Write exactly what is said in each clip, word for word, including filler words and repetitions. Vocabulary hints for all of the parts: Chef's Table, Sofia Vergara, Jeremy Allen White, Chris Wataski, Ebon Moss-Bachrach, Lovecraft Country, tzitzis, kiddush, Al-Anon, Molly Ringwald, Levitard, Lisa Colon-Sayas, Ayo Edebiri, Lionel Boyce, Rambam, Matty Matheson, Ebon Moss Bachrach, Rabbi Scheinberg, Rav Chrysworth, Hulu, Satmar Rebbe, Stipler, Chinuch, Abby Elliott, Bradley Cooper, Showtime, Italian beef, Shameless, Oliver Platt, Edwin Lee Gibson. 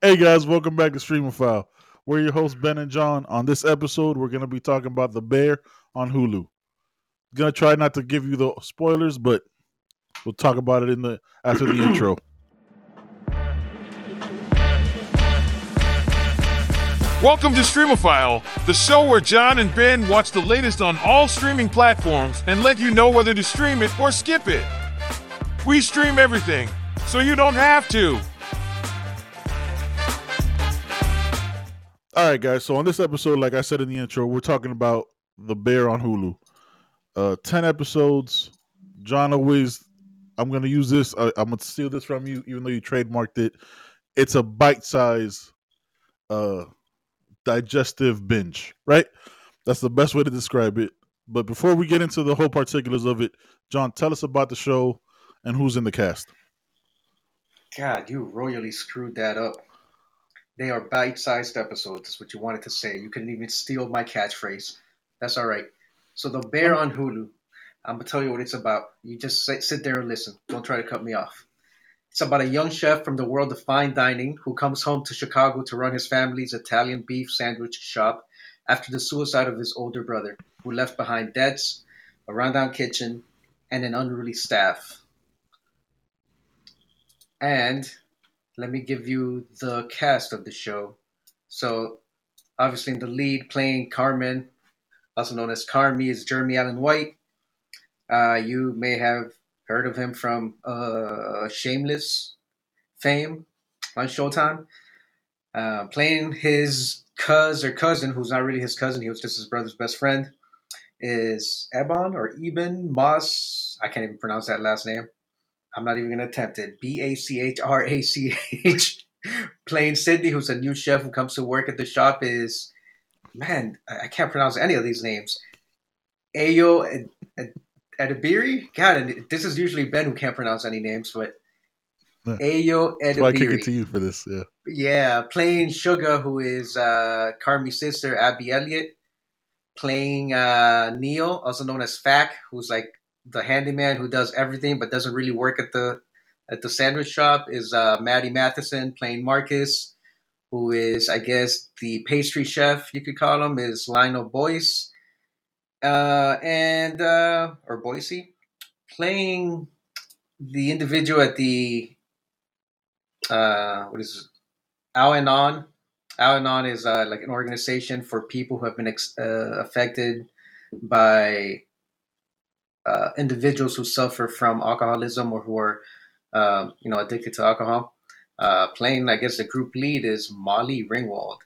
Hey guys, welcome back to Streamophile. We're your hosts Ben and John. On this episode, we're going to be talking about The Bear on Hulu. Going to try not to give you the spoilers, but we'll talk about it in the after the intro. Welcome to Streamophile, the show where John and Ben watch the latest on all streaming platforms and let you know whether to stream it or skip it. We stream everything, so you don't have to. All right, guys. So on this episode, like I said in the intro, we're talking about The Bear on Hulu. Uh, ten episodes. John always, I'm going to use this. I, I'm going to steal this from you, even though you trademarked it. It's a bite-sized uh, digestive binge, right? That's the best way to describe it. But before we get into the whole particulars of it, John, tell us about the show and who's in the cast. God, you royally screwed that up. They are bite-sized episodes. That's what you wanted to say. You couldn't even steal my catchphrase. That's all right. So The Bear on Hulu, I'm going to tell you what it's about. You just sit there and listen. Don't try to cut me off. It's about a young chef from the world of fine dining who comes home to Chicago to run his family's Italian beef sandwich shop after the suicide of his older brother, who left behind debts, a rundown kitchen, and an unruly staff. And let me give you the cast of the show. So, obviously, in the lead, playing Carmen, also known as Carmi, is Jeremy Allen White. Uh, you may have heard of him from uh, Shameless fame on Showtime. Uh, playing his cuz or cousin, who's not really his cousin, he was just his brother's best friend, is Ebon or Ebon Moss. I can't even pronounce that last name. I'm not even going to attempt it. B A C H R A C H. Playing Sydney, who's a new chef who comes to work at the shop, is... Man, I can't pronounce any of these names. Ayo Edebiri? God, and this is usually Ben who can't pronounce any names, but yeah. Ayo Edebiri. So I kick it to you for this, yeah. Yeah, playing Sugar, who is uh, Carmi's sister, Abby Elliott. Playing uh, Neil, also known as Fac, who's like the handyman who does everything but doesn't really work at the at the sandwich shop, is uh, Matty Matheson, playing Marcus. Who is, I guess, the pastry chef, you could call him, is Lionel Boyce, uh, and uh, or Boise, playing the individual at the, uh, what is it, Al-Anon. Al-Anon is uh, like an organization for people who have been ex- uh, affected by uh, individuals who suffer from alcoholism or who are, uh, you know, addicted to alcohol. Uh, playing, I guess, the group lead is Molly Ringwald.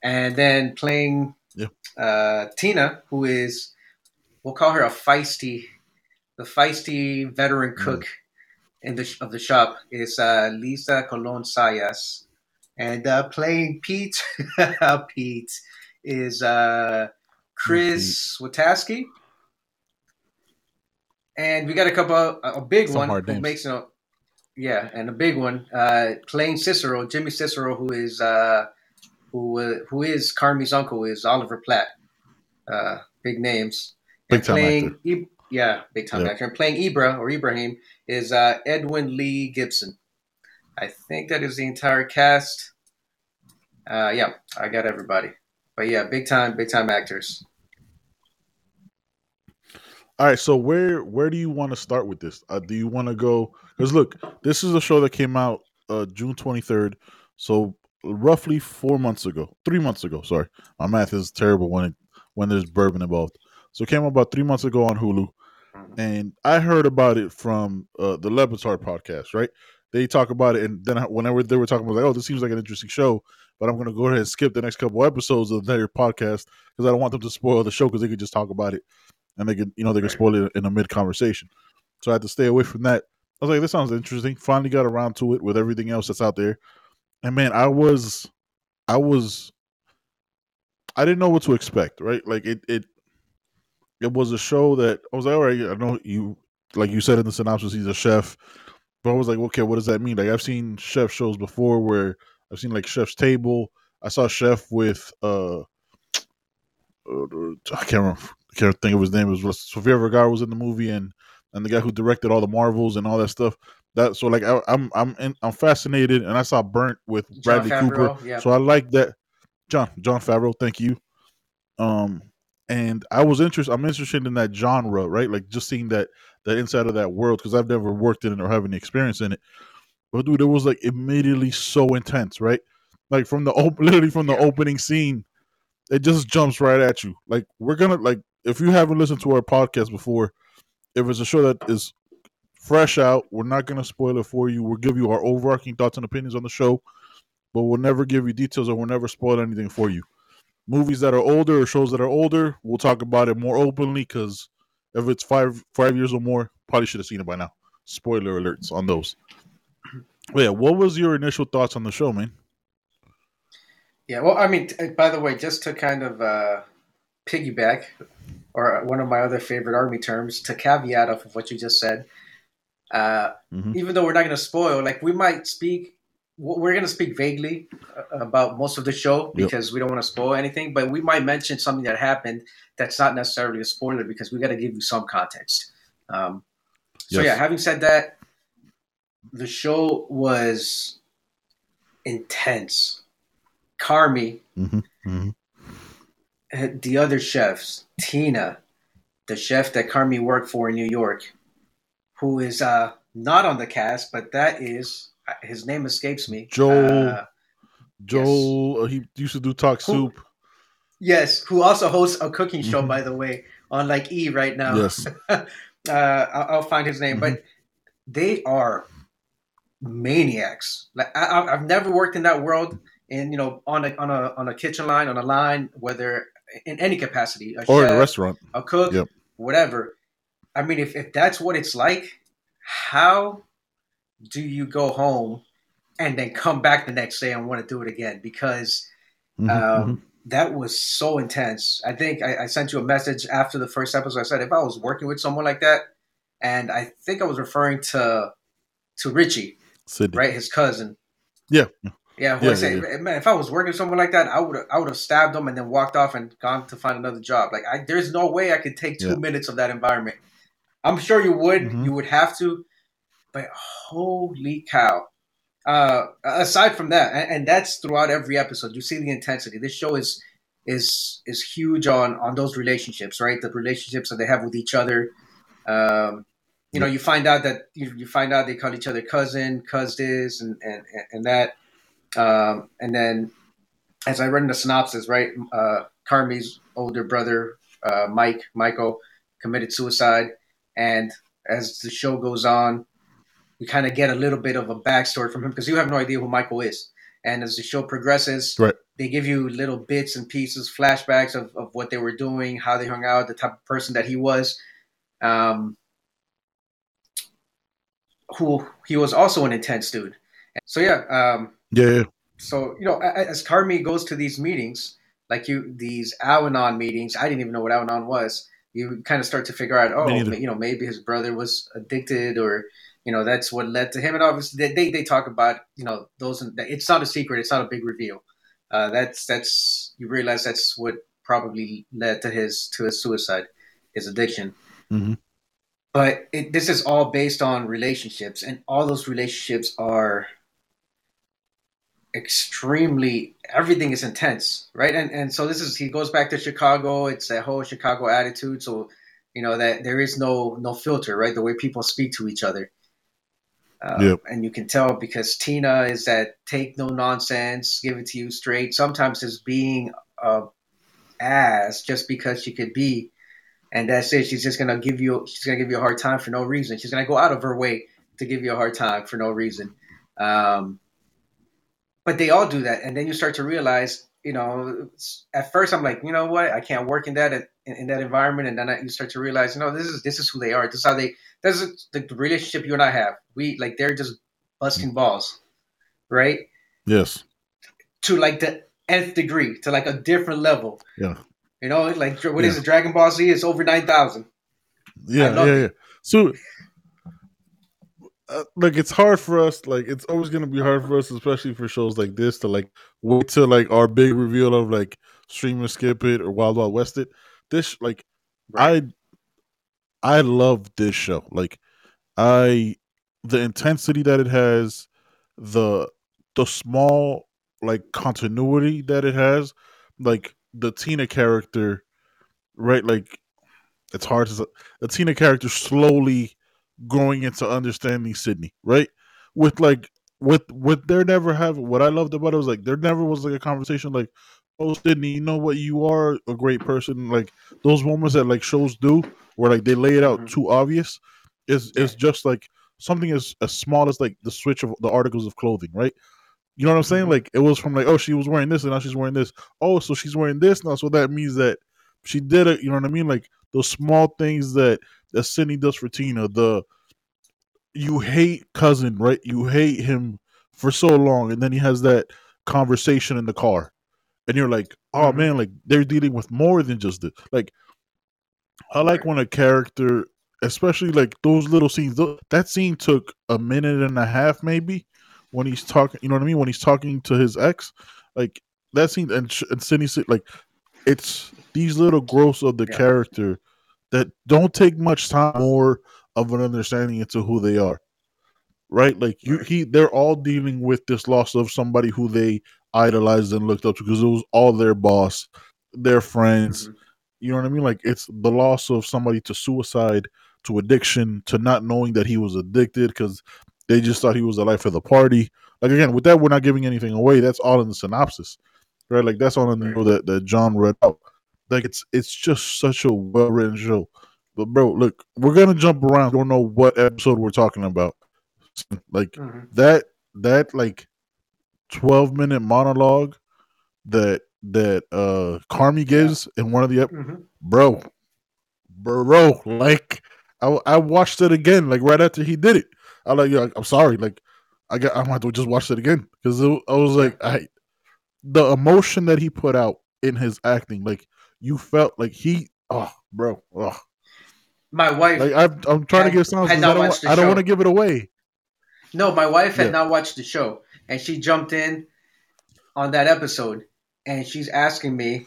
And then playing yeah. uh, Tina, who is, we'll call her a feisty, the feisty veteran cook mm. in the of the shop is uh, Lisa Colon-Sayas. And uh, playing Pete, Pete is uh, Chris Wataski. And we got a couple, a, a big Some one who makes you know, Yeah, and a big one, uh, playing Cicero, Jimmy Cicero, who is uh, who uh, who is Carmi's uncle, is Oliver Platt. Uh, big names. Big and time playing actor. E- yeah, big time yeah. actor. And playing Ibra or Ibrahim is uh, Edwin Lee Gibson. I think that is the entire cast. Uh, yeah, I got everybody. But yeah, big time, big time actors. All right, so where where do you want to start with this? Uh, do you want to go? Because look, this is a show that came out uh, June twenty-third, so roughly four months ago, three months ago. Sorry, my math is terrible when it, when there's bourbon involved. So it came out about three months ago on Hulu, and I heard about it from uh, the Levitard podcast. Right? They talk about it, and then whenever they were talking, I was like, "Oh, this seems like an interesting show," but I'm going to go ahead and skip the next couple episodes of their podcast because I don't want them to spoil the show because they could just talk about it. And they could, you know, they could spoil it in a mid-conversation. So I had to stay away from that. I was like, this sounds interesting. Finally got around to it with everything else that's out there. And, man, I was, I was, I didn't know what to expect, right? Like, it it, it was a show that I was like, all right, I know you, like you said in the synopsis, he's a chef. But I was like, okay, what does that mean? Like, I've seen chef shows before where I've seen, like, Chef's Table. I saw Chef with, uh, I can't remember. I can't think of his name. It was Sofia Vergara was in the movie, and and the guy who directed all the Marvels and all that stuff. that so like I, I'm I'm in, I'm fascinated, and I saw Burnt with Bradley Cooper, yep. so I like that. John John Favreau, thank you. Um, and I was interested. I'm interested in that genre, right? Like just seeing that that inside of that world, because I've never worked in it or have any experience in it. But dude, it was like immediately so intense, right? Like from the op- literally from the yeah. opening scene, it just jumps right at you. Like we're gonna like if you haven't listened to our podcast before, if it's a show that is fresh out, we're not gonna spoil it for you. We'll give you our overarching thoughts and opinions on the show, but we'll never give you details or we'll never spoil anything for you. Movies that are older or shows that are older, we'll talk about it more openly because if it's five five years or more, probably should have seen it by now. Spoiler alerts on those. But yeah, what was your initial thoughts on the show, man? Yeah, well, I mean, by the way, just to kind of uh, piggyback, or one of my other favorite Army terms, to caveat off of what you just said, uh, mm-hmm. even though we're not going to spoil, like we might speak, we're going to speak vaguely about most of the show because yep. we don't want to spoil anything, but we might mention something that happened that's not necessarily a spoiler because we got to give you some context. Um, so yes. yeah, having said that, the show was intense. Carmi, mm-hmm, mm-hmm. the other chefs, Tina, the chef that Carmi worked for in New York, who is uh, not on the cast, but that is his name escapes me. Joel. Uh, Joel. Yes. He used to do Talk who, Soup. Yes, who also hosts a cooking show, mm-hmm. by the way, on like E right now. Yes, uh, I'll, I'll find his name, mm-hmm. but. They are maniacs. Like I, I've never worked in that world, and you know, on a on a on a kitchen line, on a line, whether in any capacity, a or chef, a restaurant, a cook, yep. whatever. I mean, if, if that's what it's like, how do you go home and then come back the next day and want to do it again? Because mm-hmm, um, mm-hmm. that was so intense. I think I, I sent you a message after the first episode. I said, if I was working with someone like that. And I think I was referring to to Richie, Sydney. Right? His cousin. Yeah, yeah. Who yeah, I say, yeah, yeah. man, if I was working with someone like that, I would I would have stabbed him and then walked off and gone to find another job. Like, I, there's no way I could take two yeah. minutes of that environment. I'm sure you would. Mm-hmm. You would have to. But holy cow! Uh, aside from that, and, and that's throughout every episode. You see the intensity. This show is is is huge on on those relationships, right? The relationships that they have with each other. Um, You know, you find out that you, you find out they call each other cousin, cuz this, and, and, and that. Um, and then, as I read in the synopsis, right, uh, Carmi's older brother, uh, Mike, Michael, committed suicide. And as the show goes on, we kind of get a little bit of a backstory from him because you have no idea who Michael is. And as the show progresses, right. they give you little bits and pieces, flashbacks of, of what they were doing, how they hung out, the type of person that he was. Um, who he was also an intense dude. So yeah, um, yeah. So you know, as Carmi goes to these meetings, like you, these Al-Anon meetings, I didn't even know what Al-Anon was. You kind of start to figure out, oh, you know, maybe his brother was addicted, or you know, that's what led to him. And obviously, they they, they talk about you know those. It's not a secret. It's not a big reveal. Uh, that's that's you realize that's what probably led to his to his suicide, his addiction. Mm-hmm. But it, this is all based on relationships, and all those relationships are extremely. Everything is intense, right? And and so this is he goes back to Chicago. It's that whole Chicago attitude. So you know that there is no no filter, right? The way people speak to each other, um, yep. and you can tell because Tina is that take no nonsense, give it to you straight. Sometimes it's being a ass just because she could be. And that's it. She's just gonna give you. She's gonna give you a hard time for no reason. She's gonna go out of her way to give you a hard time for no reason. Um, but they all do that, and then you start to realize, you know, at first I'm like, you know what, I can't work in that in, in that environment, and then I, you start to realize, you know, this is this is who they are. This is how they. This is the relationship you and I have. We like they're just busting balls, right? Yes. To like the nth degree, to like a different level. Yeah. You know, like, what yeah. is it, Dragon Ball Z? It's over nine thousand. Yeah, yeah, yeah. So, uh, like, it's hard for us. Like, it's always going to be hard for us, especially for shows like this, to, like, wait till, like, our big reveal of, like, Stream or Skip It or Wild Wild West It. This, like, right. I I love this show. Like, I the intensity that it has, the the small like continuity that it has, like the Tina character, right? Like it's hard to the Tina character slowly growing into understanding Sydney, right? With like with with there never having what I loved about it was like there never was like a conversation like, oh Sydney, you know what, you are a great person. Like those moments that like shows do where like they lay it out mm-hmm. too obvious. Is it's just like something as, as small as like the switch of the articles of clothing, right? You know what I'm saying? Like it was from like, oh, she was wearing this and now she's wearing this. Oh, so she's wearing this now. So that means that she did it. You know what I mean? Like those small things that, that Sydney does for Tina, the you hate cousin, right? You hate him for so long. And then he has that conversation in the car and you're like, oh man, like they're dealing with more than just this. Like I like when a character, especially like those little scenes, th- that scene took a minute and a half maybe. When he's talking, you know what I mean? When he's talking to his ex, like that scene, and, and Sydney, like it's these little growths of the yeah. character that don't take much time, more of an understanding into who they are, right? Like you, he, they're all dealing with this loss of somebody who they idolized and looked up to because it was all their boss, their friends. Mm-hmm. You know what I mean? Like it's the loss of somebody to suicide, to addiction, to not knowing that he was addicted because they just thought he was the life of the party. Like, again, with that, we're not giving anything away. That's all in the synopsis, right? Like, that's all in the show that, that John read out. Like, it's it's just such a well-written show. But, bro, look, we're going to jump around. I don't know what episode we're talking about. Like, mm-hmm. that, that like, twelve-minute monologue that that uh, Carmi gives yeah. in one of the episodes. Mm-hmm. Bro, bro, like, I, I watched it again, like, right after he did it. I like, yeah, I'm sorry. Like, I got, I'm gonna have to just watch it again because I was like, I, the emotion that he put out in his acting, like you felt like he, oh, bro, oh. My wife. Like, I'm, I'm trying had, to give sounds. I don't, I don't want to give it away. No, my wife had yeah. not watched the show, and she jumped in on that episode, and she's asking me,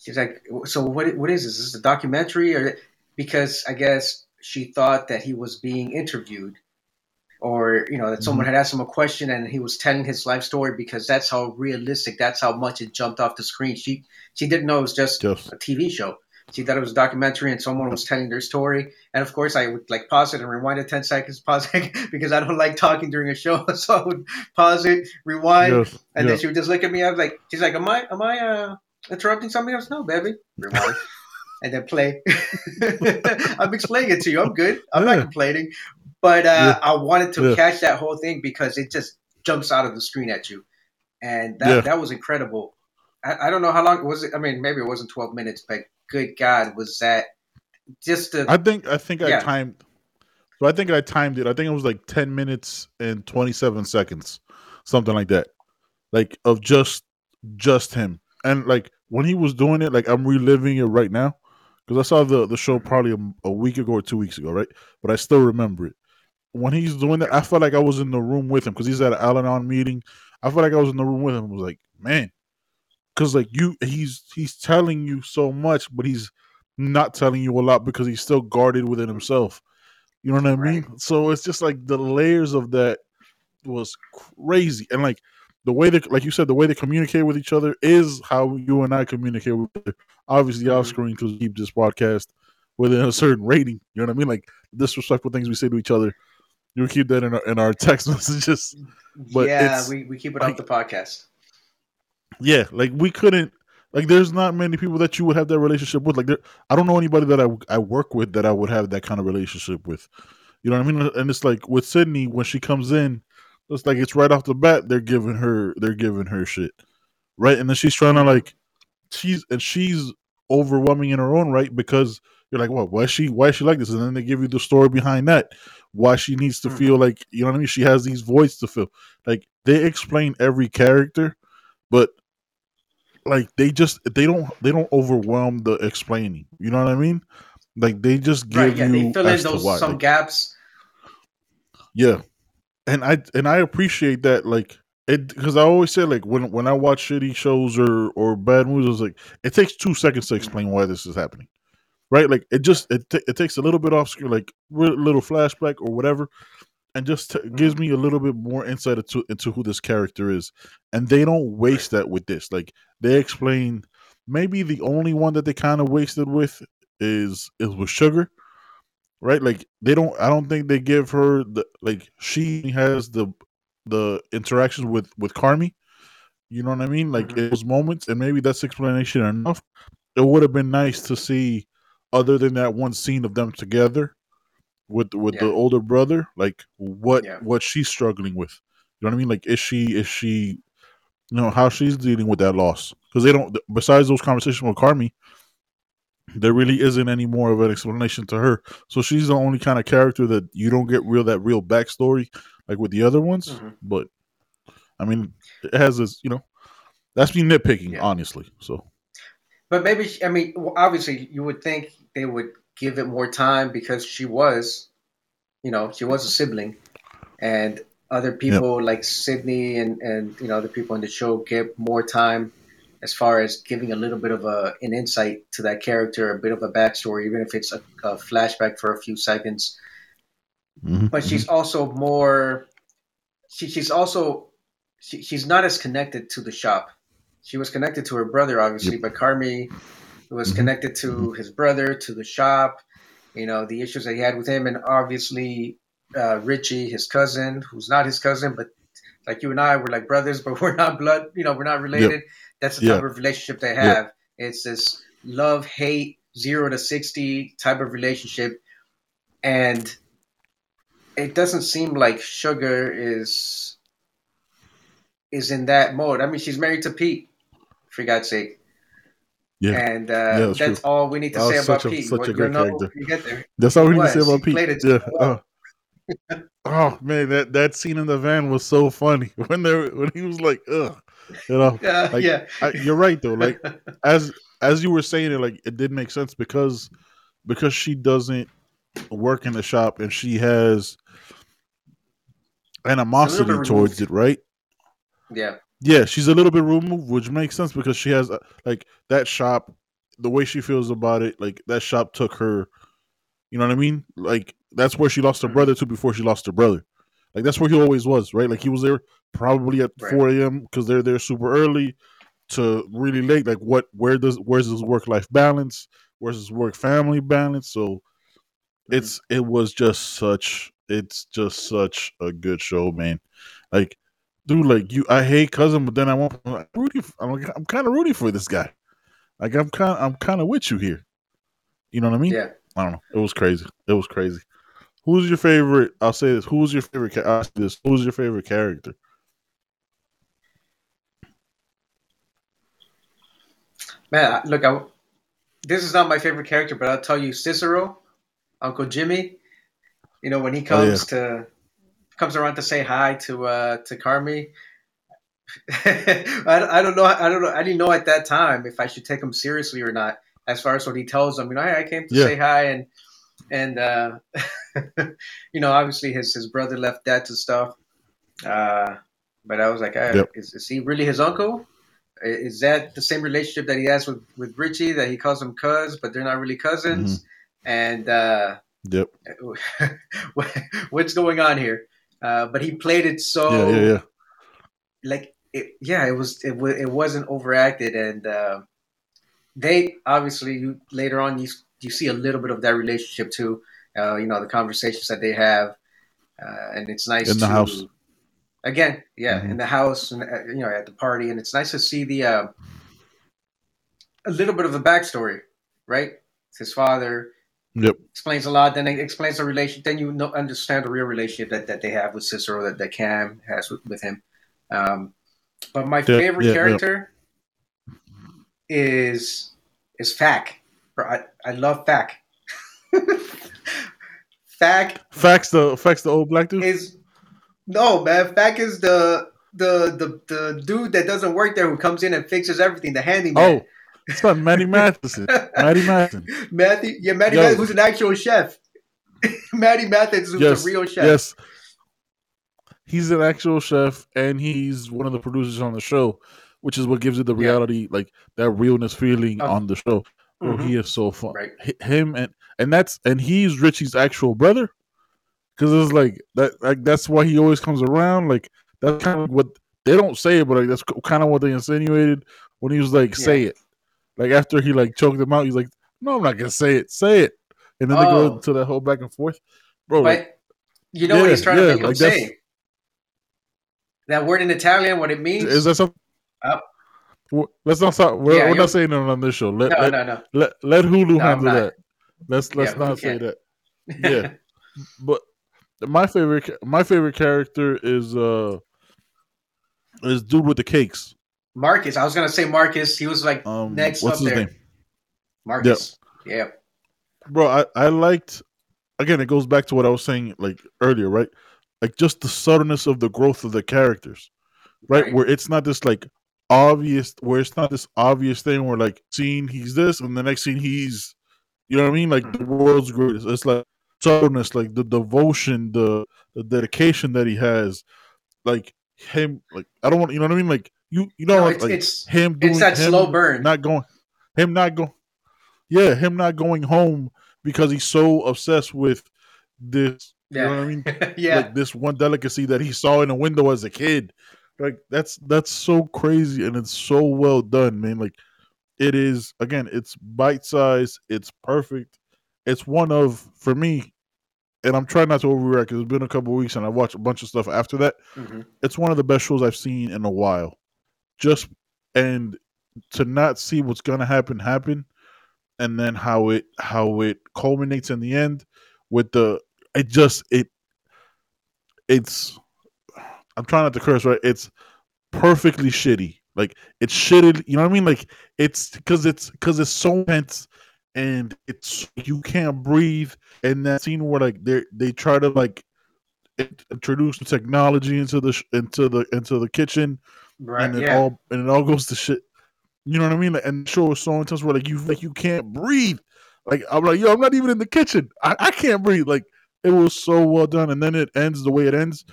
she's like, "So what? What is this? Is this a documentary?" Or because I guess she thought that he was being interviewed. Or, you know, that someone had asked him a question and he was telling his life story because that's how realistic, that's how much it jumped off the screen. She she didn't know it was just yes. a T V show. She thought it was a documentary and someone was telling their story. And, of course, I would, like, pause it and rewind it ten seconds, pause it, because I don't like talking during a show. So I would pause it, rewind, yes. and yes. then she would just look at me. I was like, she's like, am I am I uh, interrupting somebody else? No, baby. Rewind. And then play. I'm explaining it to you. I'm good. I'm yeah. not complaining. But uh, yeah. I wanted to yeah. catch that whole thing because it just jumps out of the screen at you. And that, yeah. that was incredible. I, I don't know how long was it. I mean, maybe it wasn't twelve minutes, but good God, was that just a... I think I think yeah. I timed... So I think I timed it. I think it was like ten minutes and twenty-seven seconds, something like that. Like, of just just him. And, like, when he was doing it, like, I'm reliving it right now because I saw the, the show probably a, a week ago or two weeks ago, right? But I still remember it. When he's doing that, I felt like I was in the room with him because he's at an Al-Anon meeting. I felt like I was in the room with him. I was like, man, because like you, he's he's telling you so much, but he's not telling you a lot because he's still guarded within himself. You know what I mean? Right. So it's just like the layers of that was crazy, and like the way that, like you said, the way they communicate with each other is how you and I communicate with each other. Obviously, off screen because we keep this podcast within a certain rating. You know what I mean? Like disrespectful things we say to each other. You keep that in our, in our text messages. But yeah, we, we keep it like, off the podcast. Yeah, like we couldn't, like there's not many people that you would have that relationship with. Like there, I don't know anybody that I, I work with that I would have that kind of relationship with. You know what I mean? And it's like with Sydney, when she comes in, it's like it's right off the bat, they're giving her, they're giving her shit. Right? And then she's trying to like, she's, and she's overwhelming in her own right because you're like, what? Why is she? Why is she like this? And then they give you the story behind that, why she needs to feel like, you know what I mean? She has these voids to fill. Like they explain every character, but like they just they don't they don't overwhelm the explaining. You know what I mean? Like they just give right, yeah, you they fill in those some like, gaps. Yeah, and I and I appreciate that. Like it because I always say like when when I watch shitty shows or or bad movies, it's like it takes two seconds to explain why this is happening. Right, like it just it t- it takes a little bit off screen, like a little flashback or whatever, and just t- gives me a little bit more insight into, into who this character is. And they don't waste that with this. Like, they explain, maybe the only one that they kind of wasted with is is with Sugar, right? Like, they don't, I don't think they give her the, like, she has the the interactions with with Carmi. You know what I mean? Like, mm-hmm. those moments, and maybe that's explanation enough. It would have been nice to see, other than that one scene of them together with with yeah. the older brother, like what yeah. what she's struggling with. You know what I mean? Like, is she is she, you know, how she's dealing with that loss? Because they don't. Besides those conversations with Carmi, there really isn't any more of an explanation to her. So she's the only kind of character that you don't get real that real backstory like with the other ones, mm-hmm. but. I mean, it has this, you know, that's me nitpicking, yeah. honestly. So, but maybe, I mean, obviously you would think they would give it more time because she was, you know, she was a sibling, and other people yeah. like Sydney and, and, you know, the people in the show get more time as far as giving a little bit of a, an insight to that character, a bit of a backstory, even if it's a, a flashback for a few seconds. Mm-hmm. But she's also more, she, she's also, She, she's not as connected to the shop. She was connected to her brother, obviously, yep. but Carmi was connected to mm-hmm. his brother, to the shop, you know, the issues that he had with him. And obviously, uh, Richie, his cousin, who's not his cousin, but like you and I, we're like brothers, but we're not blood, you know, we're not related. Yep. That's the yep. type of relationship they have. Yep. It's this love, hate, zero to sixty type of relationship. And it doesn't seem like Sugar is... is in that mode. I mean, she's married to Pete, for God's sake. Yeah. And uh, yeah, that's, that's all we need to that say about a, Pete. Such well, a great character. Get there. That's all we need was. to say about she Pete. Yeah. Well. Oh. oh, man, that, that scene in the van was so funny. When they were, when he was like, ugh. You know, uh, like, yeah. I, you're right, though. Like, as as you were saying it, like, it did make sense because because she doesn't work in the shop and she has animosity towards it, right? Yeah, yeah, she's a little bit removed, which makes sense because she has like that shop, the way she feels about it, like that shop took her, you know what I mean? Like that's where she lost her brother to before she lost her brother. Like that's where he always was, right? Like he was there probably at right. four a.m. because they're there super early to really late. Like what? Where does where's his work life balance? Where's his work family balance? So mm-hmm. it's it was just such it's just such a good show, man. Like. Dude, like you, I hate cousin, but then I want. I'm, rooting for, I'm, I'm kind of rooting for this guy. Like I'm kind, I'm kind of with you here. You know what I mean? Yeah. I don't know. It was crazy. It was crazy. Who's your favorite? I'll say this. Who's your favorite? I'll say this. Who's your favorite character? Man, look, I, this is not my favorite character, but I'll tell you, Cicero, Uncle Jimmy. You know when he comes oh, yeah. to. comes around to say hi to uh, to Carmi. I, I don't know. I don't know. I didn't know at that time if I should take him seriously or not. As far as what he tells him, you know, hey, I came to yeah. say hi, and and uh, you know, obviously his, his brother left that to stuff. Uh, but I was like, hey, yep. is, is he really his uncle? Is that the same relationship that he has with, with Richie that he calls him cuz, but they're not really cousins? Mm-hmm. And uh, yep, what's going on here? Uh, but he played it so, yeah, yeah, yeah. like, it, yeah, it was, it, w- it wasn't overacted, and uh, they obviously you, later on you you see a little bit of that relationship too. Uh, you know the conversations that they have, uh, and it's nice in the to, house again, yeah, mm-hmm. in the house, and uh, you know at the party, and it's nice to see the uh, a little bit of the backstory, right? It's his father. Yep. Explains a lot. Then it explains the relation. Then you know, understand the real relationship that, that they have with Cicero, that, that Cam has with, with him. Um, but my yeah, favorite yeah, character yeah. is is F A C. I, I love F A C. F A C. F A C's the F A C's the old black dude. Is no man. F A C is the the the the dude that doesn't work there who comes in and fixes everything. The handyman. Oh. It's not Matty Matheson. Matty Matheson. Matthew, yeah, Matty yes. Matheson, who's an actual chef. Matty Matheson, who's yes. a real chef. Yes. He's an actual chef, and he's one of the producers on the show, which is what gives it the reality, yeah. like that realness feeling oh. on the show. Mm-hmm. Oh, he is so fun. Right. Him and and that's and he's Richie's actual brother, Because it's like that, like that's why he always comes around. Like that's kind of what they don't say it, but like that's kind of what they insinuated when he was like, "Say yeah. it." Like after he like choked him out, he's like, "No, I'm not gonna say it. Say it." And then oh. they go into that whole back and forth, bro. But like, you know yeah, what he's trying yeah, to make like him say. That word in Italian, what it means? Is that something? Oh. Let's not stop. We're, yeah, we're not saying that on this show. Let, no, let, no, no. Let, let Hulu no, handle that. Let's let's yeah, not say that. Yeah, but my favorite my favorite character is uh is dude with the cakes. Marcus. I was gonna say Marcus. He was like um, next what's up his there. Name? Marcus. Yeah, yeah. Bro. I, I liked. Again, it goes back to what I was saying like earlier, right? Like just the subtleness of the growth of the characters, right? right. Where it's not this like. obvious where it's not this obvious thing where like scene he's this and the next scene he's you know what I mean like the world's greatest. It's like subtleness, like the devotion, the, the dedication that he has, like him, like I don't want you know what I mean like you you know no, it's, like it's, him doing, it's that him slow burn not going him not going yeah him not going home because he's so obsessed with this yeah. you know what I mean yeah like this one delicacy that he saw in a window as a kid. Like that's that's so crazy and it's so well done, man. Like it is again, it's bite size, it's perfect. It's one of for me, and I'm trying not to overreact because it's been a couple of weeks and I watched a bunch of stuff after that. Mm-hmm. It's one of the best shows I've seen in a while. Just and to not see what's gonna happen happen, and then how it how it culminates in the end with the it just it it's. I'm trying not to curse, right? It's perfectly shitty. Like it's shitted, you know what I mean? Like it's because it's because it's so intense, and it's you can't breathe. And that scene where like they they try to like introduce the technology into the into the into the kitchen, right? And it yeah. all and it all goes to shit. You know what I mean? Like, and the show is so intense where like you like you can't breathe. Like I'm like yo, I'm not even in the kitchen. I, I can't breathe. Like it was so well done, and then it ends the way it ends.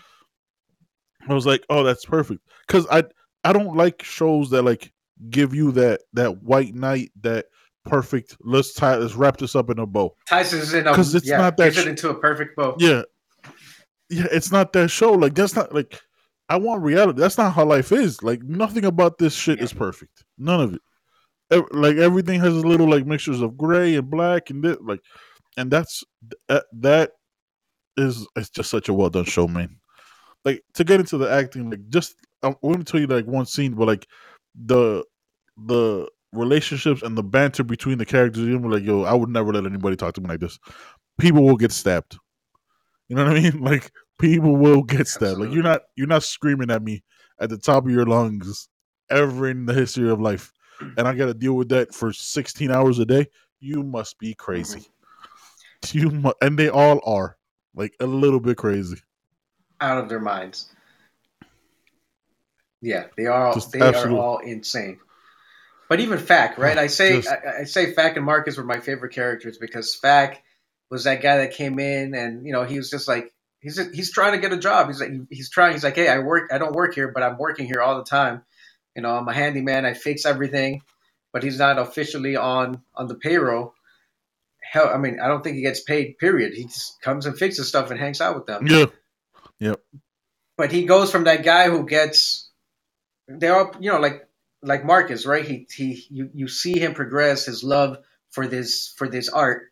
I was like, "Oh, that's perfect," because I I don't like shows that like give you that that white knight, that perfect. Let's tie. Let's wrap this up in a bow. Ties it in because it's yeah, not that sh- it into a perfect bow. Yeah, yeah, it's not that show. Like that's not like I want reality. That's not how life is. Like nothing about this shit yeah. is perfect. None of it. Every, like everything has little like mixtures of gray and black and this, like, and that's that, that is it's just such a well done show, man. Like to get into the acting, like just I'm going to tell you like one scene, but like the the relationships and the banter between the characters, you know, like yo, I would never let anybody talk to me like this. People will get stabbed. You know what I mean? Like people will get stabbed. Absolutely. Like you're not you're not screaming at me at the top of your lungs ever in the history of life, and I got to deal with that for sixteen hours a day. You must be crazy. Mm-hmm. You mu- and they all are like a little bit crazy. Out of their minds. Yeah, they are. Just they absolute. Are all insane. But even Fak, right? I say Just, I, I say Fak and Marcus were my favorite characters because Fak was that guy that came in and you know he was just like he's just, he's trying to get a job. He's like he's trying. He's like, hey, I work. I don't work here, but I'm working here all the time. You know, I'm a handyman. I fix everything. But he's not officially on on the payroll. Hell, I mean, I don't think he gets paid. Period. He just comes and fixes stuff and hangs out with them. Yeah. Yep. But he goes from that guy who gets, they all, you know, like like Marcus, right? He he, you, you see him progress his love for this for this art,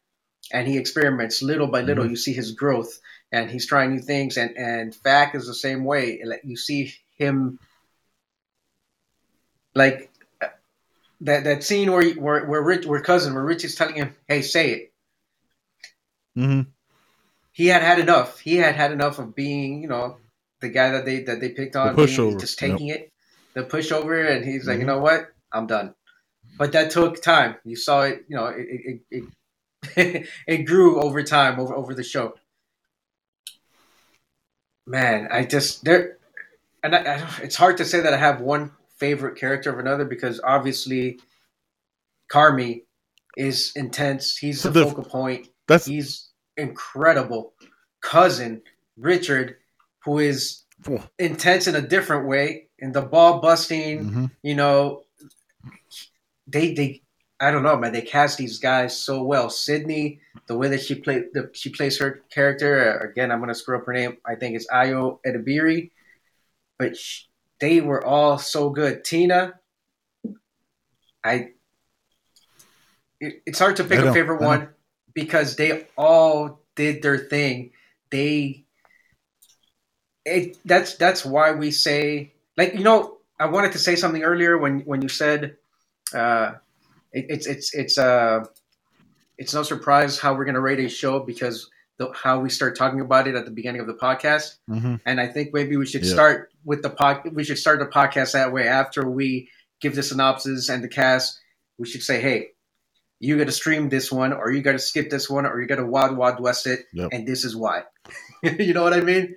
and he experiments little by little. Mm-hmm. You see his growth, and he's trying new things. And and Fak is the same way. Like you see him, like that that scene where where where Rich, where cousin where Rich is telling him, "Hey, say it." Mm-hmm. He had had enough. He had had enough of being, you know, the guy that they that they picked on, the being, just taking yep. it, the pushover, and he's like, mm-hmm. you know what, I'm done. But that took time. You saw it, you know, it it it, it grew over time, over over the show. Man, I just there, and I, I, it's hard to say that I have one favorite character of another because obviously, Carmi is intense. He's the, the focal point. That's he's. Incredible. Cousin Richard, who is intense in a different way, in the ball busting, mm-hmm. you know, they they I don't know, man. They cast these guys so well. Sydney, the way that she played, the, she plays her character. Again, I'm gonna screw up her name. I think it's Ayo Edebiri, but she, they were all so good. Tina, I. It, it's hard to pick a favorite one because they all did their thing. They. It that's that's why we say, like, you know, I wanted to say something earlier when when you said. Uh, It, it's it's it's uh it's no surprise how we're gonna rate a show because the, how we start talking about it at the beginning of the podcast, mm-hmm. and I think maybe we should yeah. start with the pod. We should start the podcast that way. After we give the synopsis and the cast, we should say, "Hey, you got to stream this one, or you got to skip this one, or you got to wild wild west it, yep. and this is why." You know what I mean?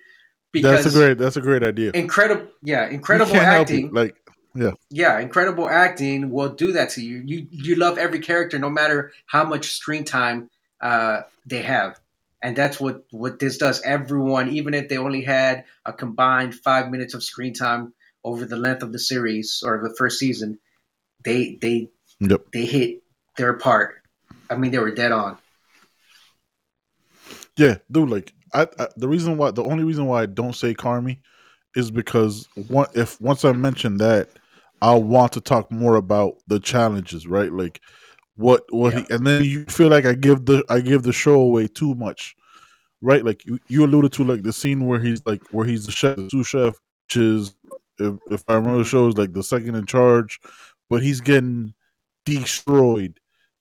Because that's a great that's a great idea. Incredible, yeah, incredible acting. Like. Yeah, yeah, incredible acting will do that to you. You you love every character, no matter how much screen time uh, they have, and that's what, what this does. Everyone, even if they only had a combined five minutes of screen time over the length of the series or the first season, they they yep. they hit their part. I mean, they were dead on. Yeah, dude. Like, I, I the reason why the only reason why I don't say Carmi is because one if once I mention that. I want to talk more about the challenges, right? Like what, what, yeah. he, and then you feel like I give the, I give the show away too much, right? Like you, you alluded to, like the scene where he's like, where he's the chef, the sous chef, which is, if, if I remember the show, is like the second in charge, but he's getting destroyed,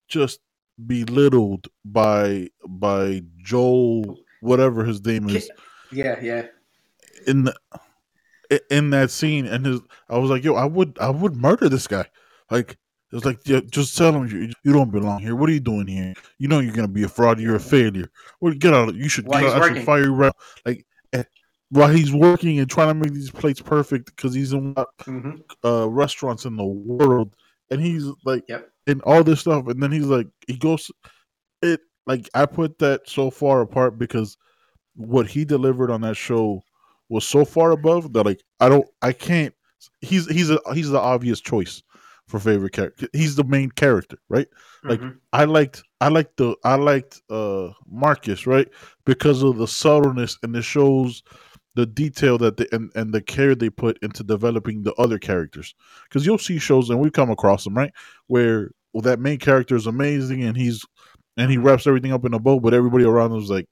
just belittled by, by Joel, whatever his name is. Yeah. Yeah. In the, in that scene, and his, I was like, yo, I would, I would murder this guy. Like, it was like, yeah, just tell him you, you don't belong here. What are you doing here? You know, you're gonna be a fraud. You're a failure. Well, get out. Of, you should. While get out, I should fire you right. Like, and, while he's working and trying to make these plates perfect because he's in what mm-hmm. uh, restaurants in the world, and he's like, yep. and all this stuff, and then he's like, he goes, it like I put that so far apart because what he delivered on that show was so far above that, like, I don't, I can't. He's he's a he's the obvious choice for favorite character. He's the main character, right? Mm-hmm. Like I liked I liked the I liked uh, Marcus, right? Because of the subtleness and it shows the detail that they, and and the care they put into developing the other characters. Because you'll see shows, and we come across them, right, where well, that main character is amazing and he's and he wraps everything up in a bow, but everybody around him is like,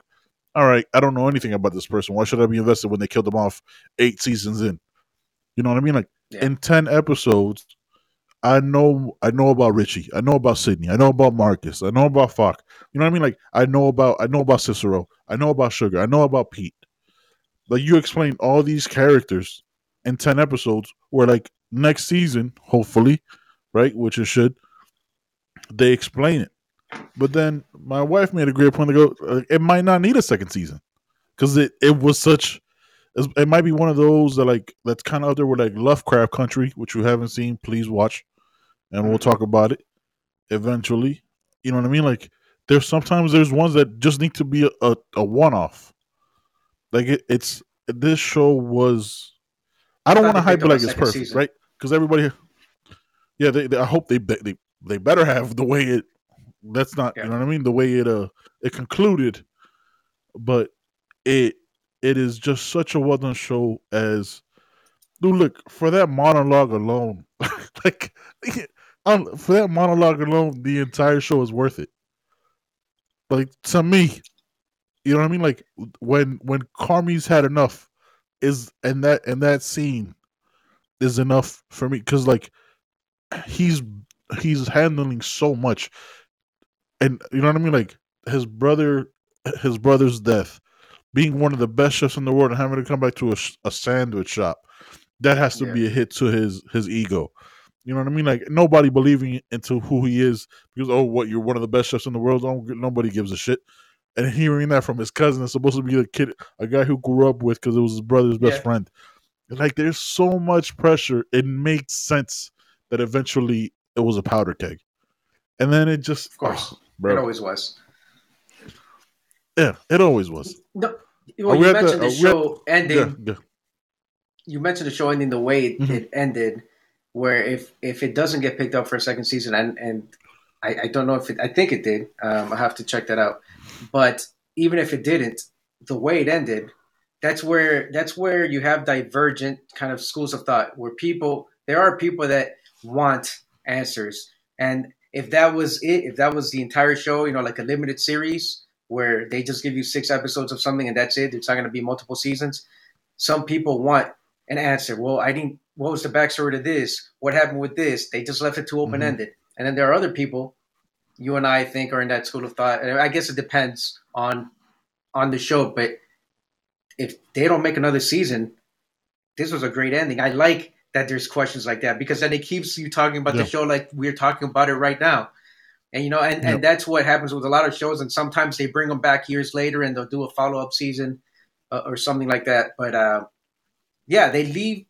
all right, I don't know anything about this person. Why should I be invested when they killed him off eight seasons in? You know what I mean? Like yeah. in ten episodes, I know I know about Richie. I know about Sydney. I know about Marcus. I know about Fock. You know what I mean? Like I know about I know about Cicero. I know about Sugar. I know about Pete. Like you explained all these characters in ten episodes where like next season, hopefully, right, which it should, they explain it. But then my wife made a great point to go, uh, it might not need a second season because it, it was such, it might be one of those that like, that's kind of out there with like Lovecraft Country, which you haven't seen, please watch. And we'll talk about it eventually. You know what I mean? Like there's sometimes there's ones that just need to be a, a, a one-off. Like it, it's, this show was, I don't want to hype it like it's perfect, season. Right? Because everybody, yeah, they, they, I hope they, they, they better have the way it, That's not, yeah. you know what I mean? The way it uh it concluded, but it it is just such a well done show. As dude, look for that monologue alone, like I'm, for that monologue alone, the entire show is worth it. Like to me, you know what I mean? Like when when Carmi's had enough is and that and that scene is enough for me because like he's he's handling so much. And you know what I mean? Like his brother, his brother's death, being one of the best chefs in the world and having to come back to a, a sandwich shop, that has to yeah. be a hit to his, his ego. You know what I mean? Like nobody believing into who he is because, oh, what, you're one of the best chefs in the world. Oh, nobody gives a shit. And hearing that from his cousin is supposed to be a kid, a guy who grew up with because it was his brother's best yeah. friend. And like there's so much pressure. It makes sense that eventually it was a powder keg. And then it just, of course, oh, bro. It always was. Yeah, it always was. No, well, you mentioned the, the show at... ending. Yeah, yeah. You mentioned the show ending the way it, mm-hmm. it ended, where if, if it doesn't get picked up for a second season, and, and I, I don't know if it, I think it did. Um, I'll have to check that out. But even if it didn't, the way it ended, that's where that's where you have divergent kind of schools of thought where people, there are people that want answers. And if that was it, if that was the entire show, you know, like a limited series where they just give you six episodes of something and that's it, it's not going to be multiple seasons. Some people want an answer. Well, I didn't, what was the backstory to this? What happened with this? They just left it too open-ended. Mm-hmm. And then there are other people you and I think are in that school of thought. And I guess it depends on on the show. But if they don't make another season, this was a great ending. I like that there's questions like that because then it keeps you talking about yeah. the show like we're talking about it right now. And, you know, and, yeah. and that's what happens with a lot of shows. And sometimes they bring them back years later and they'll do a follow-up season uh, or something like that. But, uh, yeah, they leave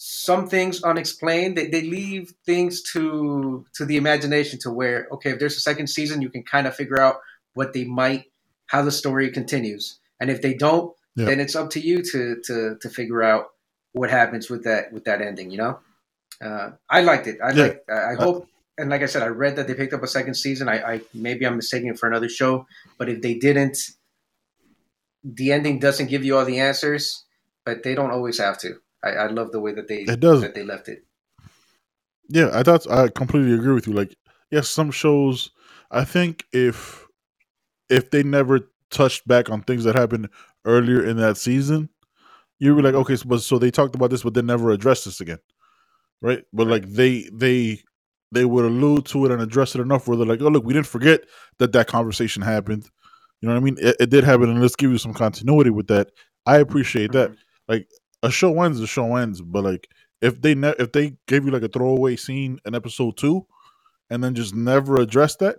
some things unexplained. They, they leave things to to the imagination to where, okay, if there's a second season, you can kind of figure out what they might, how the story continues. And if they don't, yeah. then it's up to you to to to figure out what happens with that with that ending, you know? Uh, I liked it. I yeah. liked, I hope, and like I said, I read that they picked up a second season. I, I maybe I'm mistaking it for another show, but if they didn't, the ending doesn't give you all the answers, but they don't always have to. I, I love the way that they it does. that they left it. Yeah, I thought I completely agree with you. Like, yes, some shows. I think if if they never touched back on things that happened earlier in that season, you were like, okay, so, but so they talked about this, but they never addressed this again, right? But like they they they would allude to it and address it enough where they're like, oh look, we didn't forget that that conversation happened. You know what I mean? It, it did happen, and let's give you some continuity with that. I appreciate mm-hmm. that. Like. A show ends, the show ends. But like, if they ne- if they gave you like a throwaway scene in episode two, and then just never addressed that,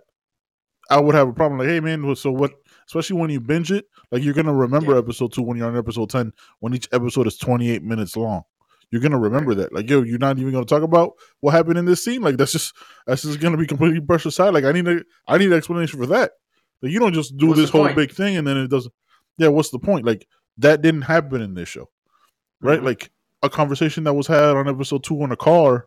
I would have a problem. Like, hey man, so what? Especially when you binge it, like you're gonna remember yeah. episode two when you're on episode ten. When each episode is twenty-eight minutes long, you're gonna remember that. Like, yo, you're not even gonna talk about what happened in this scene. Like, that's just that's just gonna be completely brushed aside. Like, I need a I need an explanation for that. Like, you don't just do what's this whole point? Big thing and then it doesn't. Yeah, what's the point? Like, that didn't happen in this show. Right, like a conversation that was had on episode two on a car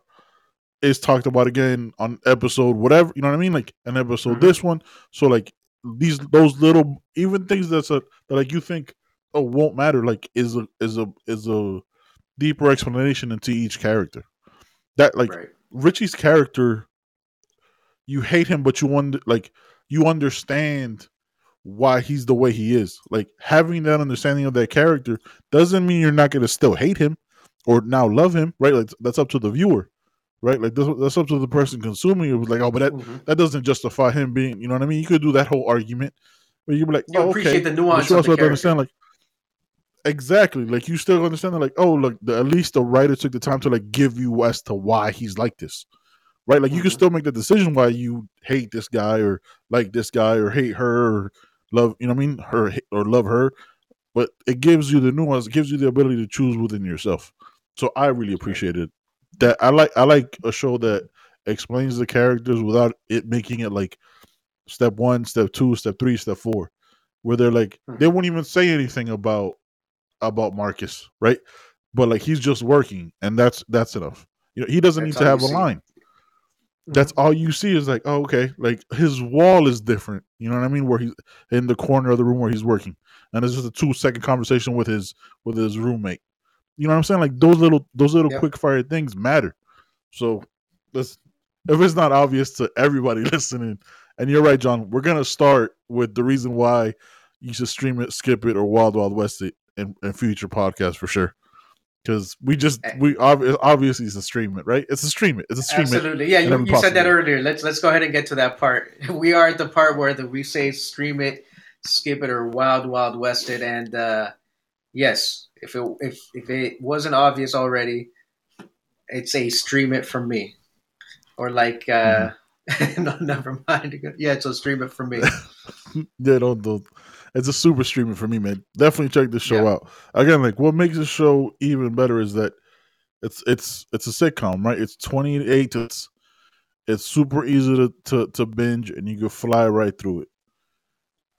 is talked about again on episode whatever. You know what I mean? Like an episode mm-hmm. this one. So like these those little even things that's a that like you think oh won't matter like is a is a is a deeper explanation into each character. That like right. Richie's character, you hate him, but you under, like you understand why he's the way he is. Like having that understanding of that character doesn't mean you're not going to still hate him or now love him, right? Like that's up to the viewer, right? Like that's, that's up to the person consuming it. Was like, oh, but that, mm-hmm. that doesn't justify him being, you know what I mean? You could do that whole argument, but you'd be like, you oh, appreciate okay. the nuance. But you also have to understand, like, exactly, like you still understand that, like, oh, look, the, at least the writer took the time to like give you as to why he's like this. Right? Like mm-hmm. you can still make the decision why you hate this guy or like this guy or hate her or love, you know what I mean? Her or love her, but it gives you the nuance, it gives you the ability to choose within yourself. So I really appreciate it. That I like I like a show that explains the characters without it making it like step one, step two, step three, step four, where they're like they won't even say anything about about Marcus, right? But like he's just working and that's that's enough. You know, he doesn't that's need to have a see. line. That's all you see is like, oh, okay. Like his wall is different. You know what I mean? Where he's in the corner of the room where he's working. And it's just a two second conversation with his, with his roommate. You know what I'm saying? Like those little, those little yep. quick fire things matter. So let's, if it's not obvious to everybody listening, and you're right, John, we're going to start with the reason why you should stream it, skip it, or Wild Wild West it in, in future podcasts for sure. Because we just we obviously it's a stream it right it's a stream it it's a stream absolutely it. yeah you, you said that earlier let's let's go ahead and get to that part. We are at the part where the we say stream it, skip it, or Wild Wild West it, and uh, yes, if it if if it wasn't obvious already, it's a stream it from me, or like uh, mm-hmm. no never mind yeah it's a stream it from me. yeah don't don't. It's a super streaming for me, man. Definitely check this show yeah. out. Again, like what makes this show even better is that it's it's it's a sitcom, right? It's twenty-eight. It's it's super easy to, to, to binge, and you can fly right through it.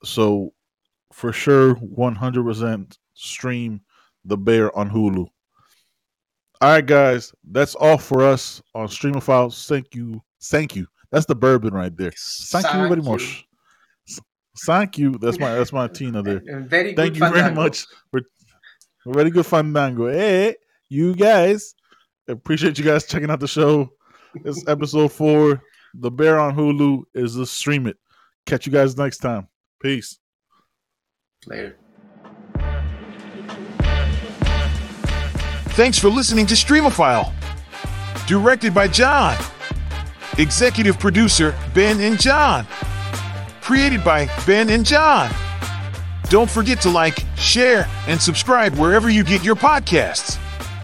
So, for sure, one hundred percent stream The Bear on Hulu. All right, guys, that's all for us on Streamophile. Thank you, thank you. That's the bourbon right there. Thank, Thank you very much. You. Thank you. That's my that's my Tina there. Very good. Thank you fandango. very much for very good fandango. Hey, you guys, appreciate you guys checking out the show. It's episode four. The Bear on Hulu is the stream it. Catch you guys next time. Peace. Later. Thanks for listening to Streamophile. Directed by John. Executive producer Ben and John. Created by Ben and John. Don't forget to like, share, and subscribe wherever you get your podcasts.